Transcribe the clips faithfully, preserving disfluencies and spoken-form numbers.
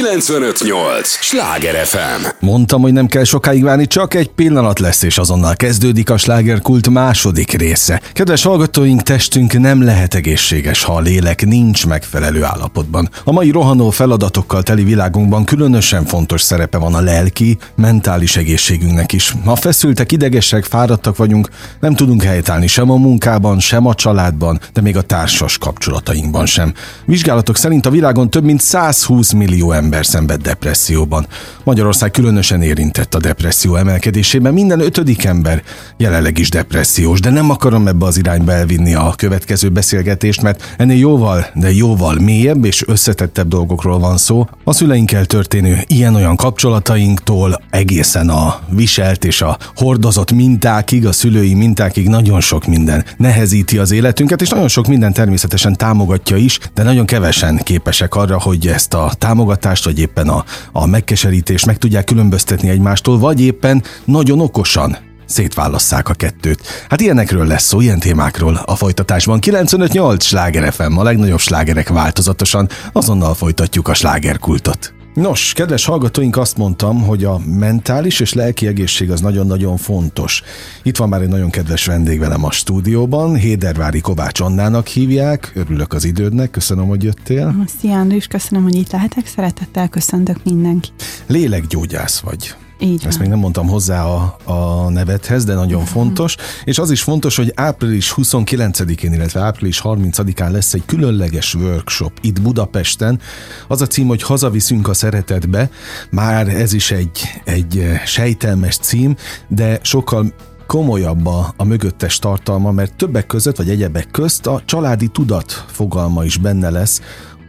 kilencvenöt nyolc Sláger ef em. Mondtam, hogy nem kell sokáig várni, csak egy pillanat lesz, és azonnal kezdődik a slágerkult második része. Kedves hallgatóink, testünk nem lehet egészséges, ha a lélek nincs megfelelő állapotban. A mai rohanó feladatokkal teli világunkban különösen fontos szerepe van a lelki, mentális egészségünknek is. Ha feszültek, idegesek, fáradtak vagyunk, nem tudunk helytállni sem a munkában, sem a családban, de még a társas kapcsolatainkban sem. Vizsgálatok szerint a világon több mint százhúsz millió ember szenved depresszióban. Magyarország különösen érintett a depresszió emelkedésében, minden ötödik ember jelenleg is depressziós, de nem akarom ebbe az irányba elvinni a következő beszélgetést, mert ennél jóval, de jóval mélyebb és összetettebb dolgokról van szó. A szüleinkkel történő ilyen-olyan kapcsolatainktól egészen a viselt és a hordozott mintákig, a szülői mintákig nagyon sok minden nehezíti az életünket, és nagyon sok minden természetesen támogatja is, de nagyon kevesen képesek arra, hogy ezt a támogatást, vagy éppen a, a megkeserítést meg tudják különböztetni egymástól, vagy éppen nagyon okosan szétválasszák a kettőt. Hát ilyenekről lesz szó, ilyen témákról a folytatásban. kilencvenöt nyolc Sláger ef em, a legnagyobb slágerek változatosan, azonnal folytatjuk a slágerkultot. Nos, kedves hallgatóink, azt mondtam, hogy a mentális és lelki egészség az nagyon-nagyon fontos. Itt van már egy nagyon kedves vendég velem a stúdióban, Hédervári Kovács Annának hívják, örülök az idődnek, köszönöm, hogy jöttél. Szia Andris, köszönöm, hogy itt lehetek, szeretettel köszöntök mindenki. Lélekgyógyász vagy. Így Ezt van. Még nem mondtam hozzá a, a nevedhez, de nagyon fontos. És az is fontos, hogy április huszonkilencedikén, illetve április harmincadikán lesz egy különleges workshop itt Budapesten. Az a cím, hogy Hazaviszünk a szeretetbe. Már ez is egy, egy sejtelmes cím, de sokkal komolyabb a, a mögöttes tartalma, mert többek között, vagy egyebek közt a családi tudat fogalma is benne lesz,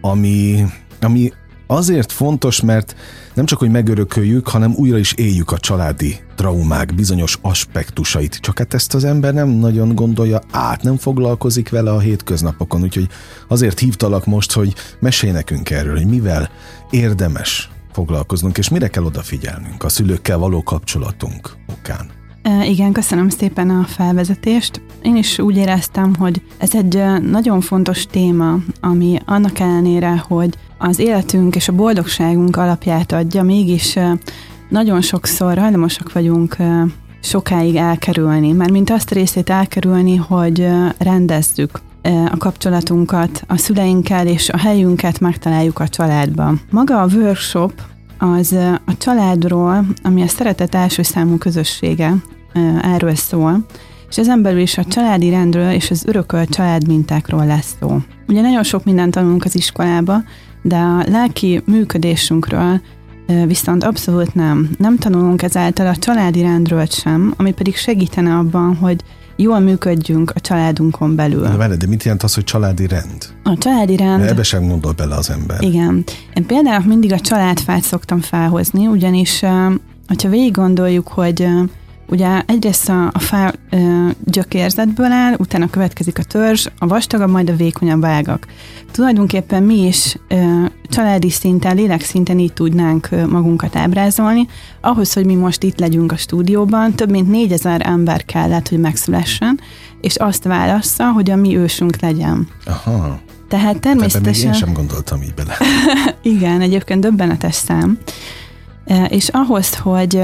ami... ami azért fontos, mert nem csak, hogy megörököljük, hanem újra is éljük a családi traumák bizonyos aspektusait. Csak hát ezt az ember nem nagyon gondolja át, nem foglalkozik vele a hétköznapokon. Úgyhogy azért hívtalak most, hogy mesélj nekünk erről, hogy mivel érdemes foglalkoznunk, és mire kell odafigyelnünk a szülőkkel való kapcsolatunk okán. Igen, köszönöm szépen a felvezetést. Én is úgy éreztem, hogy ez egy nagyon fontos téma, ami annak ellenére, hogy az életünk és a boldogságunk alapját adja, mégis nagyon sokszor hajlamosak vagyunk sokáig elkerülni. Mármint azt a részét elkerülni, hogy rendezzük a kapcsolatunkat a szüleinkkel, és a helyünket megtaláljuk a családban. Maga a workshop az a családról, ami a szeretet első számú közössége, erről szól, és ezen belül is a családi rendről és az örökölt családmintákról lesz szó. Ugye nagyon sok mindent tanulunk az iskolába, de a lelki működésünkről viszont abszolút nem. Nem tanulunk ezáltal a családi rendről sem, ami pedig segítene abban, hogy jól működjünk a családunkon belül. De várj, de mit jelent az, hogy családi rend? A családi rend... Ebbe sem gondol bele az ember. Igen. Én például mindig a családfát szoktam felhozni, ugyanis, hogyha végig gondoljuk, hogy ugye egyrészt a, a fá ö, gyökérzetből áll, utána következik a törzs, a vastagabb, majd a vékonyabb ágak. Tulajdonképpen mi is ö, családi szinten, lélekszinten így tudnánk ö, magunkat ábrázolni. Ahhoz, hogy mi most itt legyünk a stúdióban, több mint négyezer ember kellett, hogy megszülessen, és azt válassza, hogy a mi ősünk legyen. Aha. Tehát természetesen... Tehát még én sem gondoltam így bele. Igen, egyébként döbbenetes szám. E, és ahhoz, hogy...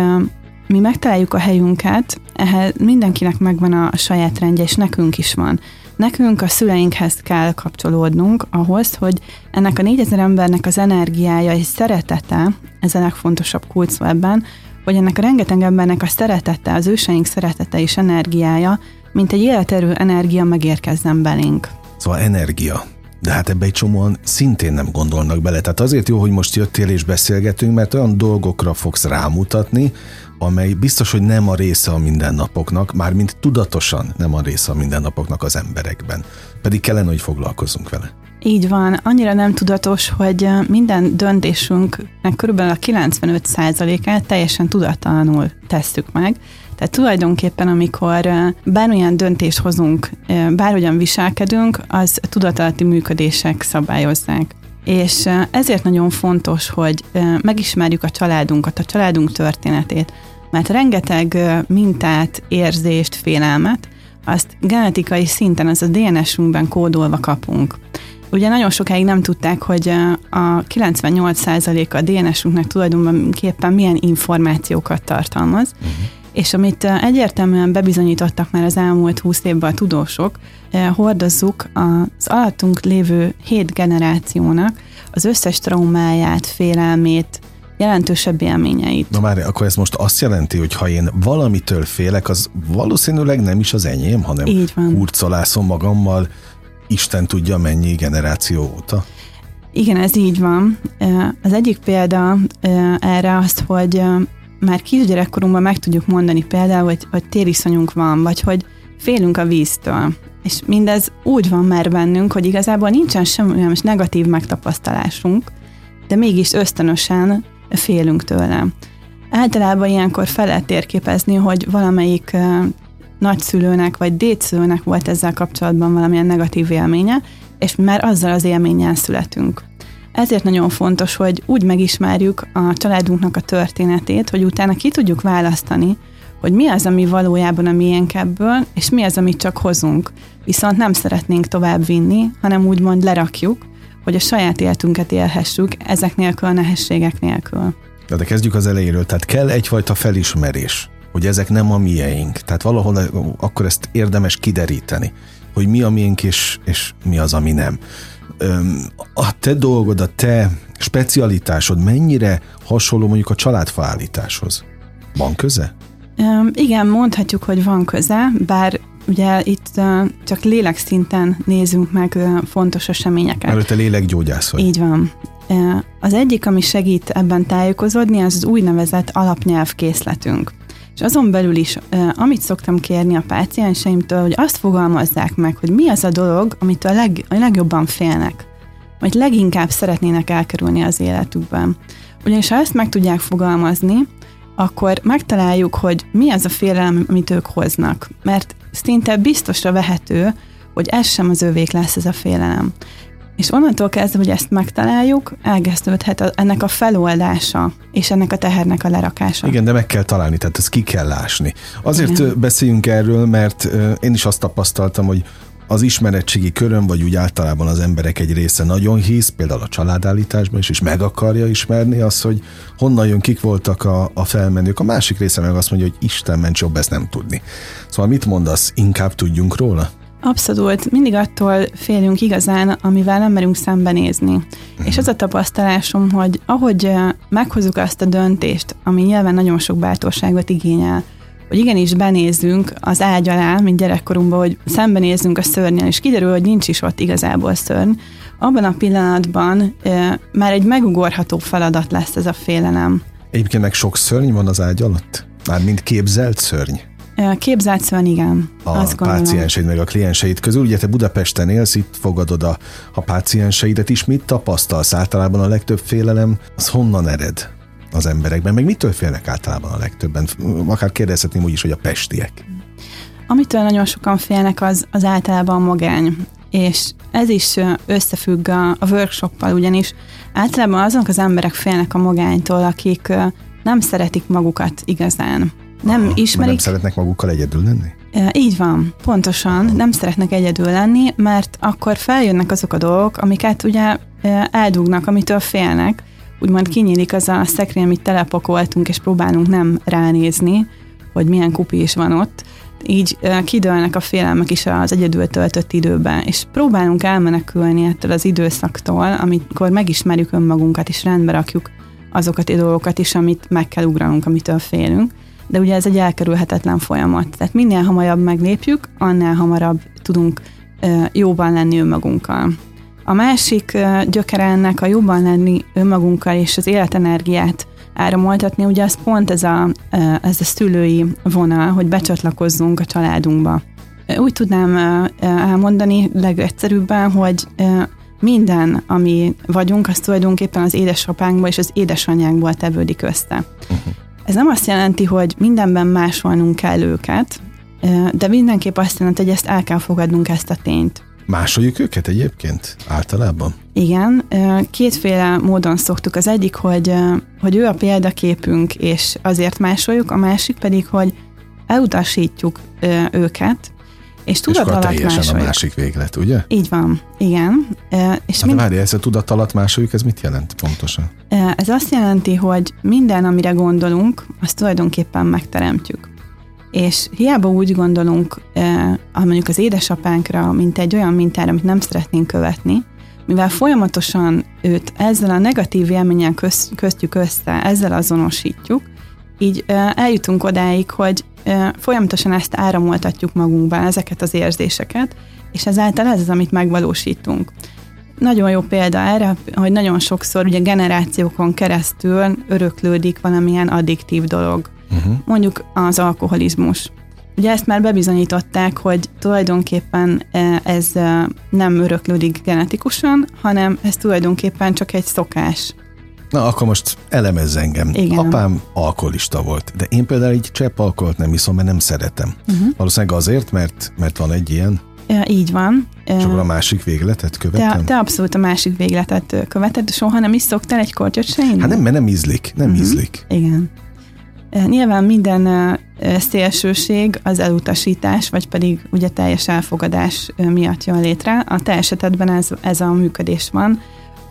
mi megtaláljuk a helyünket, ehhez mindenkinek megvan a saját rendje, és nekünk is van. Nekünk a szüleinkhez kell kapcsolódnunk ahhoz, hogy ennek a négyezer embernek az energiája és szeretete, ez a legfontosabb kulcs szó ebben, hogy ennek a rengeteg embernek a szeretete, az őseink szeretete és energiája, mint egy életerő energia megérkezzen belénk. Szóval energia. De hát ebbe egy csomóan szintén nem gondolnak bele. Tehát azért jó, hogy most jöttél és beszélgetünk, mert olyan dolgokra fogsz rámutatni, amely biztos, hogy nem a része a mindennapoknak, mármint tudatosan nem a része a mindennapoknak az emberekben. Pedig kellene, hogy foglalkozzunk vele. Így van. Annyira nem tudatos, hogy minden döntésünknek körülbelül a kilencvenöt százalékát teljesen tudattalanul tesszük meg. Tehát tulajdonképpen, amikor bármilyen döntést hozunk, bárhogyan viselkedünk, az tudatalatti működések szabályozzák. És ezért nagyon fontos, hogy megismerjük a családunkat, a családunk történetét, mert rengeteg mintát, érzést, félelmet, azt genetikai szinten, az a dé en es-ünkben kódolva kapunk. Ugye nagyon sokáig nem tudták, hogy a kilencvennyolc százaléka a dé en es-ünknek tulajdonképpen milyen információkat tartalmaz, uh-huh. és amit egyértelműen bebizonyítottak már az elmúlt húsz évben a tudósok, hordozzuk az alattunk lévő hét generációnak az összes traumáját, félelmét, jelentősebb élményeit. Na már, akkor ez most azt jelenti, hogy ha én valamitől félek, az valószínűleg nem is az enyém, hanem hurcolászom magammal, Isten tudja mennyi generáció óta. Igen, ez így van. Az egyik példa erre az, hogy már kisgyerekkorunkban meg tudjuk mondani például, hogy, hogy tériszonyunk van, vagy hogy félünk a víztől. És mindez úgy van már bennünk, hogy igazából nincsen semmilyen negatív megtapasztalásunk, de mégis ösztönösen félünk tőle. Általában ilyenkor fel lehet térképezni, hogy valamelyik nagyszülőnek vagy dédszülőnek volt ezzel kapcsolatban valamilyen negatív élménye, és már azzal az élménnyel születünk. Ezért nagyon fontos, hogy úgy megismerjük a családunknak a történetét, hogy utána ki tudjuk választani, hogy mi az, ami valójában a miénk ebből, és mi az, amit csak hozunk. Viszont nem szeretnénk tovább vinni, hanem úgymond lerakjuk, hogy a saját életünket élhessük ezek nélkül, a nehézségek nélkül. De kezdjük az elejéről, tehát kell egyfajta felismerés, hogy ezek nem a miénk. Tehát valahol akkor ezt érdemes kideríteni, hogy mi a miénk és, és mi az, ami nem. A te dolgod, a te specialitásod mennyire hasonló mondjuk a családfa állításhoz? Van köze? Igen, mondhatjuk, hogy van köze, bár ugye itt csak lélekszinten nézünk meg fontos eseményeket. Mert te lélekgyógyász vagy. Így van. Az egyik, ami segít ebben tájékozódni, az az úgynevezett alapnyelvkészletünk. És azon belül is, amit szoktam kérni a pácienseimtől, hogy azt fogalmazzák meg, hogy mi az a dolog, amit a, leg, a legjobban félnek, vagy leginkább szeretnének elkerülni az életükben. Ugyanis ha ezt meg tudják fogalmazni, akkor megtaláljuk, hogy mi az a félelem, amit ők hoznak. Mert szinte biztosra vehető, hogy ez sem az övék lesz ez a félelem. És onnantól kezdve, hogy ezt megtaláljuk, elkezdődhet a, ennek a feloldása, és ennek a tehernek a lerakása. Igen, de meg kell találni, tehát ezt ki kell ásni. Azért Igen. beszéljünk erről, mert én is azt tapasztaltam, hogy az ismeretségi köröm, vagy úgy általában az emberek egy része nagyon hisz, például a családállításban is, és meg akarja ismerni azt, hogy honnan jön, kik voltak a, a felmenők. A másik része meg azt mondja, hogy Isten ments, jobb ezt nem tudni. Szóval mit mondasz, inkább tudjunk róla? Abszolút, mindig attól félünk igazán, amivel nem merünk szembenézni. Mm. És az a tapasztalásom, hogy ahogy meghozzuk azt a döntést, ami nyilván nagyon sok bátorságot igényel, hogy igenis benézzünk az ágy alá, mint gyerekkorunkban, hogy szembenézzünk a szörnyel, és kiderül, hogy nincs is ott igazából szörny, abban a pillanatban e, már egy megugorható feladat lesz ez a félelem. Egyébként meg sok szörny van az ágy alatt? Mármint képzelt szörny? Képzelt szörny, igen. A pácienseid meg a klienseid közül, ugye te Budapesten élsz, itt fogadod a, a pácienseidet is, mit tapasztalsz? Általában a legtöbb félelem az honnan ered az emberekben, meg mitől félnek általában a legtöbben? Akár kérdezhetném úgy is, hogy a pestiek. Amitől nagyon sokan félnek, az, az általában a magány. És ez is összefügg a, a workshoppal, ugyanis általában azok az emberek félnek a magánytól, akik nem szeretik magukat igazán. Nem Aha, ismerik. Nem szeretnek magukkal egyedül lenni? E, így van, pontosan. Aha. Nem szeretnek egyedül lenni, mert akkor feljönnek azok a dolgok, amiket ugye eldugnak, amitől félnek. Úgymond kinyílik az a szekrény, amit telepakoltunk, és próbálunk nem ránézni, hogy milyen kupi is van ott. Így kidőlnek a félelmek is az egyedül töltött időben, és próbálunk elmenekülni ettől az időszaktól, amikor megismerjük önmagunkat, és rendbe rakjuk azokat a dolgokat is, amit meg kell ugranunk, amitől félünk. De ugye ez egy elkerülhetetlen folyamat. Tehát minél hamarabb meglépjük, annál hamarabb tudunk jóban lenni önmagunkkal. A másik gyökere ennek a jobban lenni önmagunkkal és az életenergiát áramoltatni, ugye az pont ez a, ez a szülői vonal, hogy becsatlakozzunk a családunkba. Úgy tudnám elmondani legegyszerűbben, hogy minden, ami vagyunk, az tulajdonképpen az édesapánkból és az édesanyánkból tevődik össze. Uh-huh. Ez nem azt jelenti, hogy mindenben másolnunk kell őket, de mindenképp azt jelenti, hogy ezt el kell fogadnunk, ezt a tényt. Másoljuk őket egyébként általában? Igen, kétféle módon szoktuk. Az egyik, hogy, hogy ő a példaképünk, és azért másoljuk, a másik pedig, hogy elutasítjuk őket, És, tudat és akkor teljesen a másik véglet, ugye? Így van, igen. E, és hát mind... várj, ez a tudat alatt másoljuk, ez mit jelent pontosan? E, ez azt jelenti, hogy minden, amire gondolunk, azt tulajdonképpen megteremtjük. És hiába úgy gondolunk, e, mondjuk az édesapánkra, mint egy olyan mintára, amit nem szeretnénk követni, mivel folyamatosan őt ezzel a negatív élménnyel köz, köztjük össze, ezzel azonosítjuk, így e, eljutunk odáig, hogy folyamatosan ezt áramoltatjuk magunkban, ezeket az érzéseket, és ezáltal ez az, amit megvalósítunk. Nagyon jó példa erre, hogy nagyon sokszor ugye generációkon keresztül öröklődik valamilyen addiktív dolog. Uh-huh. Mondjuk az alkoholizmus. Ugye ezt már bebizonyították, hogy tulajdonképpen ez nem öröklődik genetikusan, hanem ez tulajdonképpen csak egy szokás. Na, akkor most elemezz engem. Igen. Apám alkoholista volt, de én például így csepp alkoholt nem iszom, mert nem szeretem. Uh-huh. Valószínűleg azért, mert, mert van egy ilyen. Ja, így van. Csak a másik végletet követem? Te, te abszolút a másik végletet követed, soha nem is szoktál egy kortyot se inni? Hát nem, mert nem ízlik, nem uh-huh. ízlik. Igen. Nyilván minden szélsőség az elutasítás, vagy pedig ugye teljes elfogadás miatt jön létre. A te esetedben ez, ez a működés van,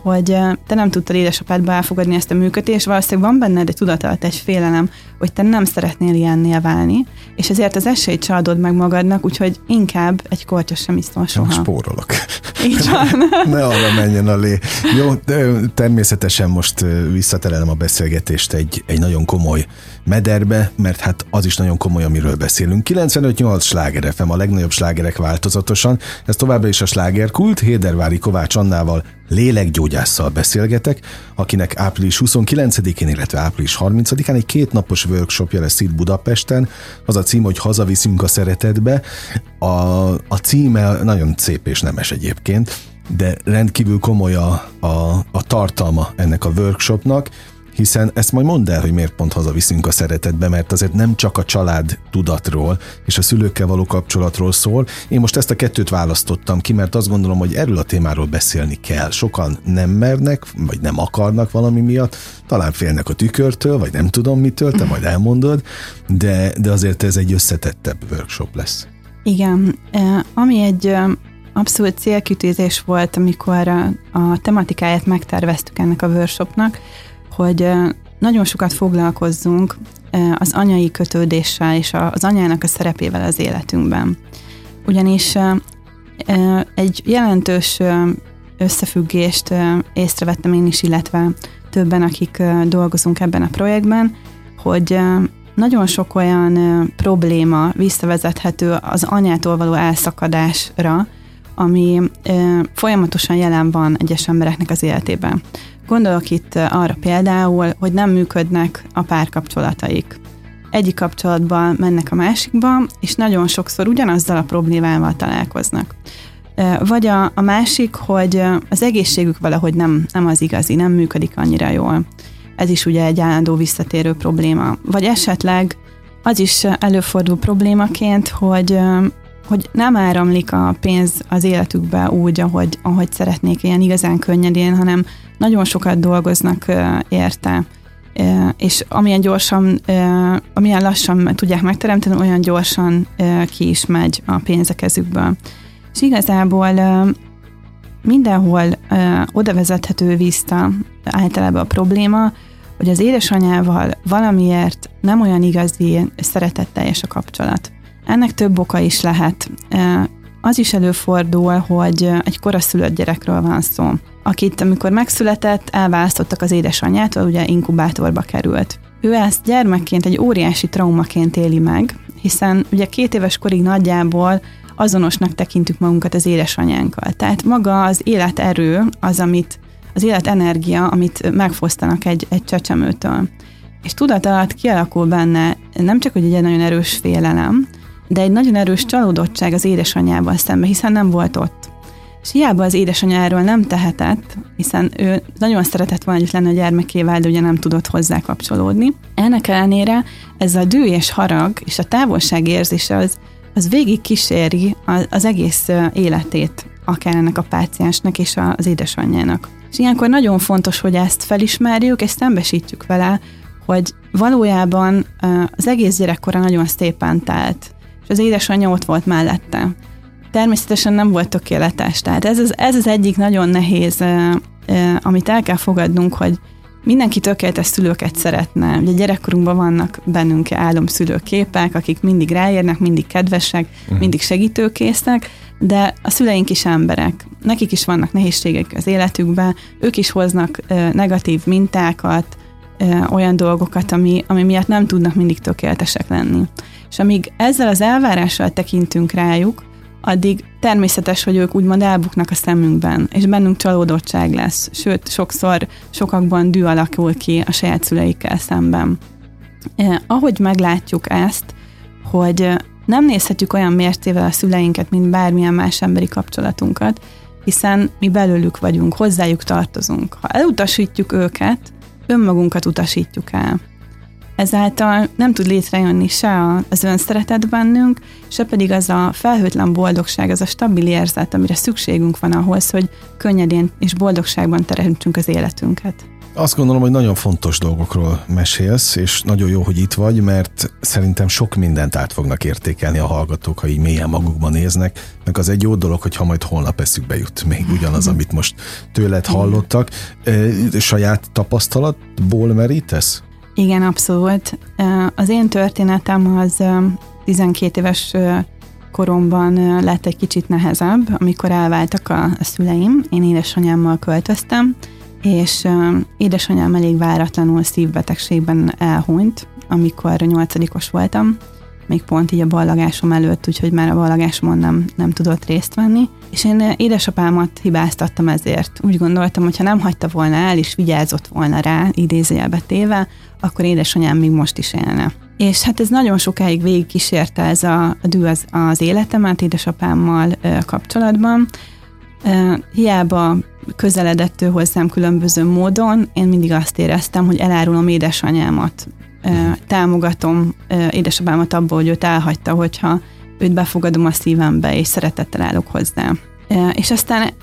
hogy te nem tudtad édesapádba elfogadni ezt a működést, valószínűleg van benned egy tudat alatt egy félelem, hogy te nem szeretnél ilyennél válni, és ezért az esélyt se adod meg magadnak, úgyhogy inkább egy kortyot sem iszol soha. Jó, spórolok. Így van. Ne arra menjen a lé. Jó, természetesen most visszaterelem a beszélgetést egy, egy nagyon komoly mederbe, mert hát az is nagyon komoly, amiről beszélünk. kilencvenöt nyolc Sláger ef em, a legnagyobb slágerek változatosan. Ez továbbra is a Slágerkult, Hédervári Kovács Annával, lélekgyógyásszal beszélgetek, akinek április huszonkilencedikén, illetve április harmincadikán egy kétnapos workshopja lesz itt Budapesten. Az a cím, hogy hazaviszünk a szeretetbe. A, a címe nagyon szép és nemes egyébként, de rendkívül komoly a, a, a tartalma ennek a workshopnak, hiszen ezt majd mondd el, hogy miért pont hazaviszünk a szeretetbe, mert azért nem csak a család tudatról és a szülőkkel való kapcsolatról szól. Én most ezt a kettőt választottam ki, mert azt gondolom, hogy erről a témáról beszélni kell. Sokan nem mernek, vagy nem akarnak valami miatt, talán félnek a tükörtől, vagy nem tudom mitől, te majd elmondod, de, de azért ez egy összetettebb workshop lesz. Igen, ami egy abszolút célkitűzés volt, amikor a, a tematikáját megterveztük ennek a workshopnak, hogy nagyon sokat foglalkozzunk az anyai kötődéssel és az anyának a szerepével az életünkben. Ugyanis egy jelentős összefüggést észrevettem én is, illetve többen, akik dolgozunk ebben a projektben, hogy nagyon sok olyan probléma visszavezethető az anyától való elszakadásra, ami folyamatosan jelen van egyes embereknek az életében. Gondolok itt arra például, hogy nem működnek a párkapcsolataik. Egyik kapcsolatban mennek a másikba, és nagyon sokszor ugyanazzal a problémával találkoznak. Vagy a, a másik, hogy az egészségük valahogy nem, nem az igazi, nem működik annyira jól. Ez is ugye egy állandó visszatérő probléma. Vagy esetleg az is előfordul problémaként, hogy, hogy nem áramlik a pénz az életükbe úgy, ahogy, ahogy szeretnék, ilyen igazán könnyedén, hanem nagyon sokat dolgoznak érte, és amilyen gyorsan, amilyen lassan tudják megteremteni, olyan gyorsan ki is megy a pénz a kezükből. És igazából mindenhol oda vezethető vissza általában a probléma, hogy az édesanyával valamiért nem olyan igazi, szeretetteljes a kapcsolat. Ennek több oka is lehet. Az is előfordul, hogy egy koraszülött gyerekről van szó, akit amikor megszületett, elválasztottak az édesanyjától, ugye inkubátorba került. Ő ezt gyermekként egy óriási traumaként éli meg, hiszen ugye két éves korig nagyjából azonosnak tekintjük magunkat az édesanyánkkal. Tehát maga az életerő, az, amit, az életenergia, amit megfosztanak egy, egy csecsemőtől. És tudat alatt kialakul benne nem csak hogy egy nagyon erős félelem, de egy nagyon erős csalódottság az édesanyjával szemben, hiszen nem volt ott. És hiába az édesanyjáról nem tehetett, hiszen ő nagyon szeretett volna együtt lenni a gyermekével, de ugye nem tudott hozzá kapcsolódni. Ennek ellenére ez a düh és harag és a távolság érzése az, az végig kíséri az, az egész életét, akár ennek a páciensnek és az édesanyjának. És ilyenkor nagyon fontos, hogy ezt felismerjük és szembesítjük vele, hogy valójában az egész gyerekkora nagyon szépen telt. az édesanyja ott volt mellettem. Természetesen nem volt tökéletes. Tehát ez az, ez az egyik nagyon nehéz, amit el kell fogadnunk, hogy mindenki tökéletes szülőket szeretne. Ugye gyerekkorunkban vannak bennünk álomszülőképek, akik mindig ráérnek, mindig kedvesek, uh-huh. mindig segítőkészek, de a szüleink is emberek. Nekik is vannak nehézségek az életükben, ők is hoznak uh, negatív mintákat, uh, olyan dolgokat, ami, ami miatt nem tudnak mindig tökéletesek lenni. És amíg ezzel az elvárással tekintünk rájuk, addig természetes, hogy ők úgymond elbuknak a szemünkben, és bennünk csalódottság lesz, sőt, sokszor sokakban dű alakul ki a saját szüleikkel szemben. Eh, ahogy meglátjuk ezt, hogy nem nézhetjük olyan mércével a szüleinket, mint bármilyen más emberi kapcsolatunkat, hiszen mi belőlük vagyunk, hozzájuk tartozunk. Ha elutasítjuk őket, önmagunkat utasítjuk el. Ezáltal nem tud létrejönni se az önszeretet bennünk, se pedig az a felhőtlen boldogság, az a stabil érzet, amire szükségünk van ahhoz, hogy könnyedén és boldogságban teremtsünk az életünket. Azt gondolom, hogy nagyon fontos dolgokról mesélsz, és nagyon jó, hogy itt vagy, mert szerintem sok mindent át fognak értékelni a hallgatók, ha így mélyen magukban néznek. Meg az egy jó dolog, hogyha majd holnap eszükbe jut még ugyanaz, amit most tőled hallottak. Saját tapasztalatból merítesz? Igen, abszolút. Az én történetem az tizenkét éves koromban lett egy kicsit nehezebb, amikor elváltak a, a szüleim. Én édesanyámmal költöztem, és édesanyám elég váratlanul szívbetegségben elhunyt, amikor nyolcadikos voltam, még pont így a ballagásom előtt, úgyhogy már a ballagásomon nem, nem tudott részt venni. És én édesapámat hibáztattam ezért. Úgy gondoltam, hogy ha nem hagyta volna el, és vigyázott volna rá, idézőjelbe téve, akkor édesanyám még most is élne. És hát ez nagyon sokáig végig kísérte ez a, a dű az, az életemet édesapámmal e, kapcsolatban. E, hiába közeledett ő hozzám különböző módon, én mindig azt éreztem, hogy elárulom édesanyámat. E, támogatom e, édesapámat abból, hogy őt elhagyta, hogyha őt befogadom a szívembe, és szeretettel állok hozzá. És aztán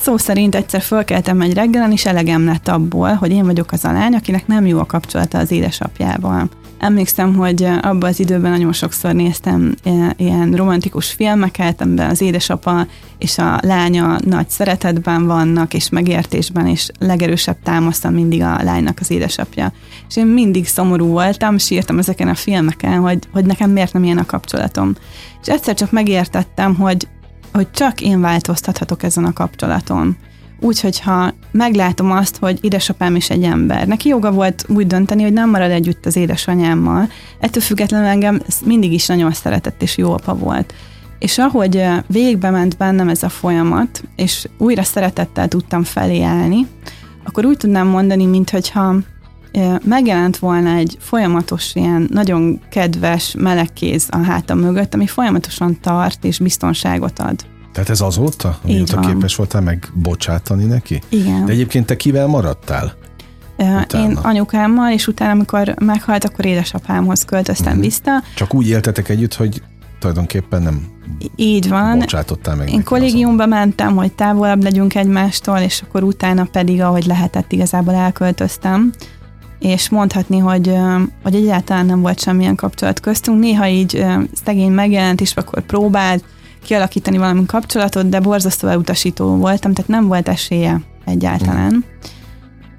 szó szerint egyszer fölkeltem egy reggelen, és elegem lett abból, hogy én vagyok az a lány, akinek nem jó a kapcsolata az édesapjával. Emlékszem, hogy abban az időben nagyon sokszor néztem ilyen romantikus filmeket, amiben az édesapa és a lánya nagy szeretetben vannak, és megértésben, és legerősebb támaszta mindig a lánynak az édesapja. És én mindig szomorú voltam, sírtam ezeken a filmeken, hogy, hogy nekem miért nem ilyen a kapcsolatom. És egyszer csak megértettem, hogy hogy csak én változtathatok ezen a kapcsolaton. Úgyhogy ha meglátom azt, hogy édesapám is egy ember, neki joga volt úgy dönteni, hogy nem marad együtt az édesanyámmal, ettől függetlenül engem mindig is nagyon szeretett és jó apa volt. És ahogy végbe ment bennem ez a folyamat, és újra szeretettel tudtam felé állni, akkor úgy tudnám mondani, minthogyha megjelent volna egy folyamatos, ilyen nagyon kedves, meleg kéz a hátam mögött, ami folyamatosan tart és biztonságot ad. Tehát ez azóta, amióta képes voltál megbocsátani neki? Igen. De egyébként te kivel maradtál? Utána. Én anyukámmal, és utána, amikor meghalt, akkor édesapámhoz költöztem uh-huh. vissza. Csak úgy éltetek együtt, hogy tulajdonképpen nem így van. Bocsátottál meg. Én kollégiumba mentem, hogy távolabb legyünk egymástól, és akkor utána pedig, ahogy lehetett, igazából elköltöztem. És mondhatni, hogy, hogy egyáltalán nem volt semmilyen kapcsolat köztünk. Néha így szegény megjelent, és akkor próbált kialakítani valami kapcsolatot, de borzasztó elutasító voltam, tehát nem volt esélye egyáltalán.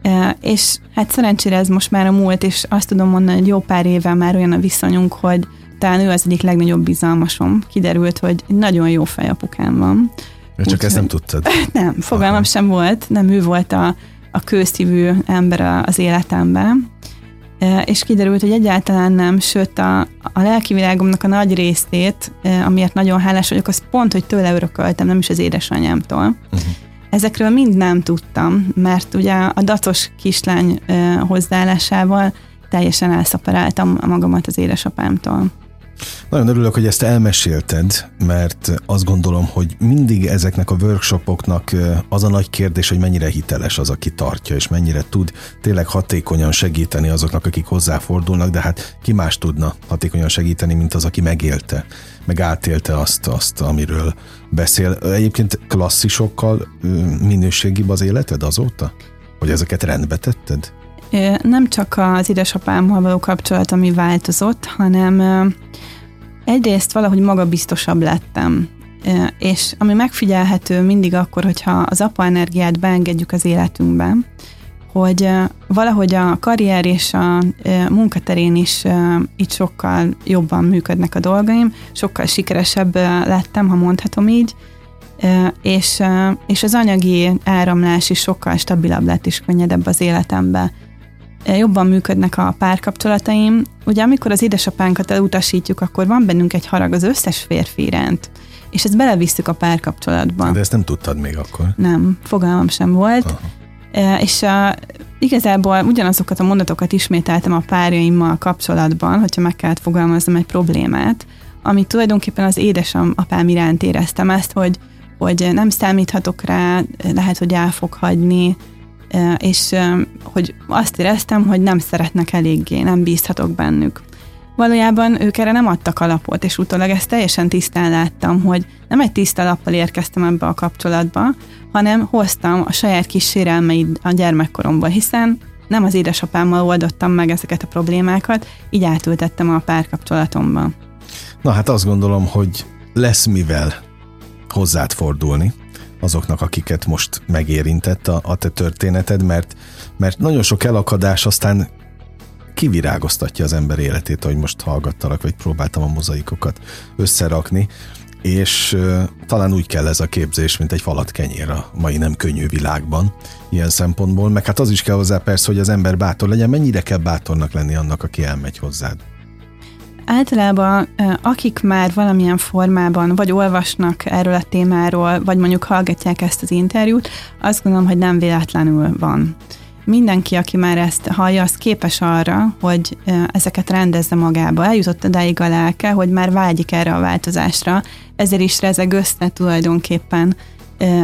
Mm. És hát szerencsére ez most már a múlt, és azt tudom mondani, hogy jó pár évvel már olyan a viszonyunk, hogy talán ő az egyik legnagyobb bizalmasom. Kiderült, hogy nagyon jó fejapukám van. Csak úgy, ezt nem tudtad? Nem, fogalmam Aha. sem volt, nem ő volt a a kőszívű ember az életemben, és kiderült, hogy egyáltalán nem, sőt a, a lelkivilágomnak a nagy részét, amiért nagyon hálás vagyok, az pont, hogy tőle örököltem, nem is az édesanyámtól. Uh-huh. Ezekről mind nem tudtam, mert ugye a datos kislány hozzáállásával teljesen elszaperáltam magamat az édesapámtól. Nagyon örülök, hogy ezt elmesélted, mert azt gondolom, hogy mindig ezeknek a workshopoknak az a nagy kérdés, hogy mennyire hiteles az, aki tartja, és mennyire tud tényleg hatékonyan segíteni azoknak, akik hozzáfordulnak, de hát ki más tudna hatékonyan segíteni, mint az, aki megélte, meg átélte azt, azt amiről beszél. Egyébként klasszisokkal minőségibb az életed azóta? Hogy ezeket rendbe tetted? Nem csak az édesapámmal való kapcsolat, ami változott, hanem Egyrészt valahogy magabiztosabb lettem, és ami megfigyelhető mindig akkor, hogyha az apa energiát beengedjük az életünkbe, hogy valahogy a karrier és a munkaterén is itt sokkal jobban működnek a dolgaim, sokkal sikeresebb lettem, ha mondhatom így, és, és az anyagi áramlás is sokkal stabilabb lett és könnyedebb az életembe. Jobban működnek a párkapcsolataim. Ugye amikor az édesapánkat elutasítjuk, akkor van bennünk egy harag az összes férfi iránt, és ezt belevisszük a párkapcsolatba. De ezt nem tudtad még akkor? Nem, fogalmam sem volt. Aha. És a, igazából ugyanazokat a mondatokat ismételtem a párjaimmal kapcsolatban, hogyha meg kellett fogalmaznom egy problémát, amit tulajdonképpen az édesapám iránt éreztem ezt, hogy, hogy nem számíthatok rá, lehet, hogy el fog hagyni, és hogy azt éreztem, hogy nem szeretnek eléggé, nem bízhatok bennük. Valójában ők erre nem adtak alapot, és utólag ezt teljesen tisztán láttam, hogy nem egy tiszta lappal érkeztem ebbe a kapcsolatba, hanem hoztam a saját kis sérelmeid a gyermekkoromból, hiszen nem az édesapámmal oldottam meg ezeket a problémákat, így átültettem a párkapcsolatomba. Na hát azt gondolom, hogy lesz mivel hozzád fordulni azoknak, akiket most megérintett a, a te történeted, mert, mert nagyon sok elakadás aztán kivirágoztatja az ember életét, ahogy most hallgattalak, vagy próbáltam a mozaikokat összerakni, és uh, talán úgy kell ez a képzés, mint egy falat kenyér a mai nem könnyű világban, ilyen szempontból, meg hát az is kell hozzá persze, hogy az ember bátor legyen. Mennyire kell bátornak lenni annak, aki elmegy hozzád? Általában akik már valamilyen formában vagy olvasnak erről a témáról, vagy mondjuk hallgatják ezt az interjút, azt gondolom, hogy nem véletlenül van. Mindenki, aki már ezt hallja, az képes arra, hogy ezeket rendezze magába. Eljutott odáig a lelke, hogy már vágyik erre a változásra, ezért is rezeg össze tulajdonképpen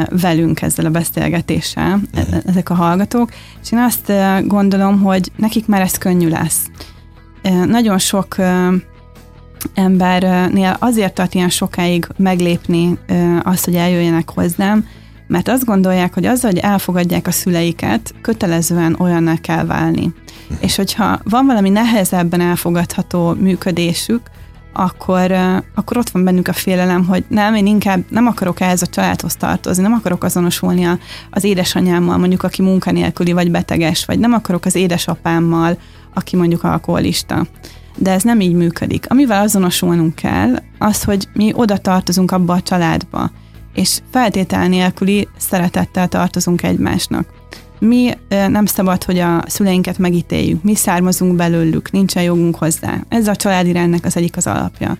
velünk ezzel a beszélgetéssel, ezek a hallgatók. És én azt gondolom, hogy nekik már ez könnyű lesz. Nagyon sok embernél azért tart ilyen sokáig meglépni azt, hogy eljöjjenek hozzám, mert azt gondolják, hogy azzal, hogy elfogadják a szüleiket, kötelezően olyanná kell válni. És hogyha van valami nehezebben elfogadható működésük, akkor, akkor ott van bennük a félelem, hogy nem, én inkább nem akarok ehhez a családhoz tartozni, nem akarok azonosulni a, az édesanyámmal, mondjuk aki munkanélküli vagy beteges, vagy nem akarok az édesapámmal, aki mondjuk alkoholista. De ez nem így működik. Amivel azonosulnunk kell, az, hogy mi oda tartozunk abba a családba, és feltétel nélküli szeretettel tartozunk egymásnak. Mi nem szabad, hogy a szüleinket megítéljük, mi származunk belőlük, nincsen jogunk hozzá. Ez a családi rendnek az egyik az alapja.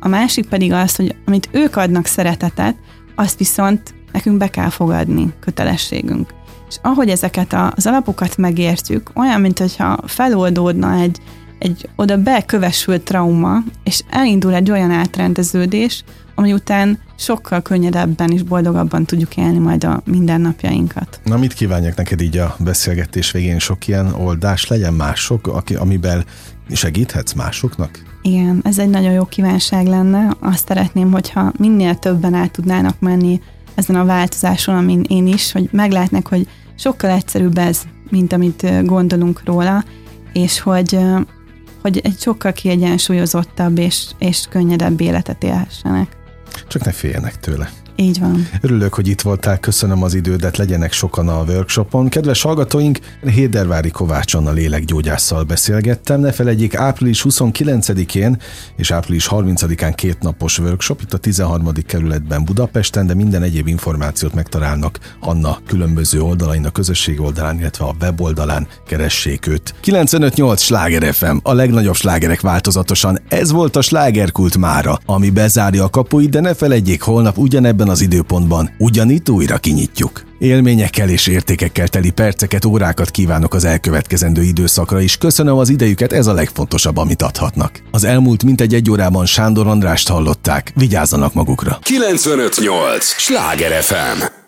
A másik pedig az, hogy amit ők adnak szeretetet, azt viszont nekünk be kell fogadni, kötelességünk. És ahogy ezeket az alapokat megértjük, olyan, mintha feloldódna egy, egy oda bekövesült trauma, és elindul egy olyan átrendeződés, ami után sokkal könnyedebben és boldogabban tudjuk élni majd a mindennapjainkat. Na, mit kívánjak neked így a beszélgetés végén? Sok ilyen oldás legyen mások, aki, amiben segíthetsz másoknak? Igen, ez egy nagyon jó kívánság lenne. Azt szeretném, hogyha minél többen át tudnának menni ezen a változáson, amin én is, hogy meglátnak, hogy sokkal egyszerűbb ez, mint amit gondolunk róla, és hogy, hogy egy sokkal kiegyensúlyozottabb és, és könnyedebb életet élhessenek. Csak ne féljenek tőle. Így van. Örülök, hogy itt voltál, köszönöm az idődet, legyenek sokan a workshopon. Kedves hallgatóink, Hédervári Kovács Anna lélekgyógyásszal beszélgettem. Ne felejtjék, április huszonkilencedikén és április harmincadikán két napos workshop itt a tizenharmadik kerületben Budapesten, de minden egyéb információt megtalálnak Anna különböző oldalain, a közösség oldalán, illetve a weboldalán, keressék őt. kilencvenöt egész nyolc Sláger ef em, a legnagyobb slágerek változatosan. Ez volt a Slágerkult mára, ami bezárja a kapuit, de ne felejtjék, holnap ugyanebben az időpontban ugyanitt újra kinyitjuk. Élményekkel és értékekkel teli perceket, órákat kívánok az elkövetkezendő időszakra is. Köszönöm az idejüket, ez a legfontosabb, amit adhatnak. Az elmúlt mintegy egy órában Sándor Andrást hallották. Vigyázzanak magukra. kilencvenöt egész nyolc Sláger ef em.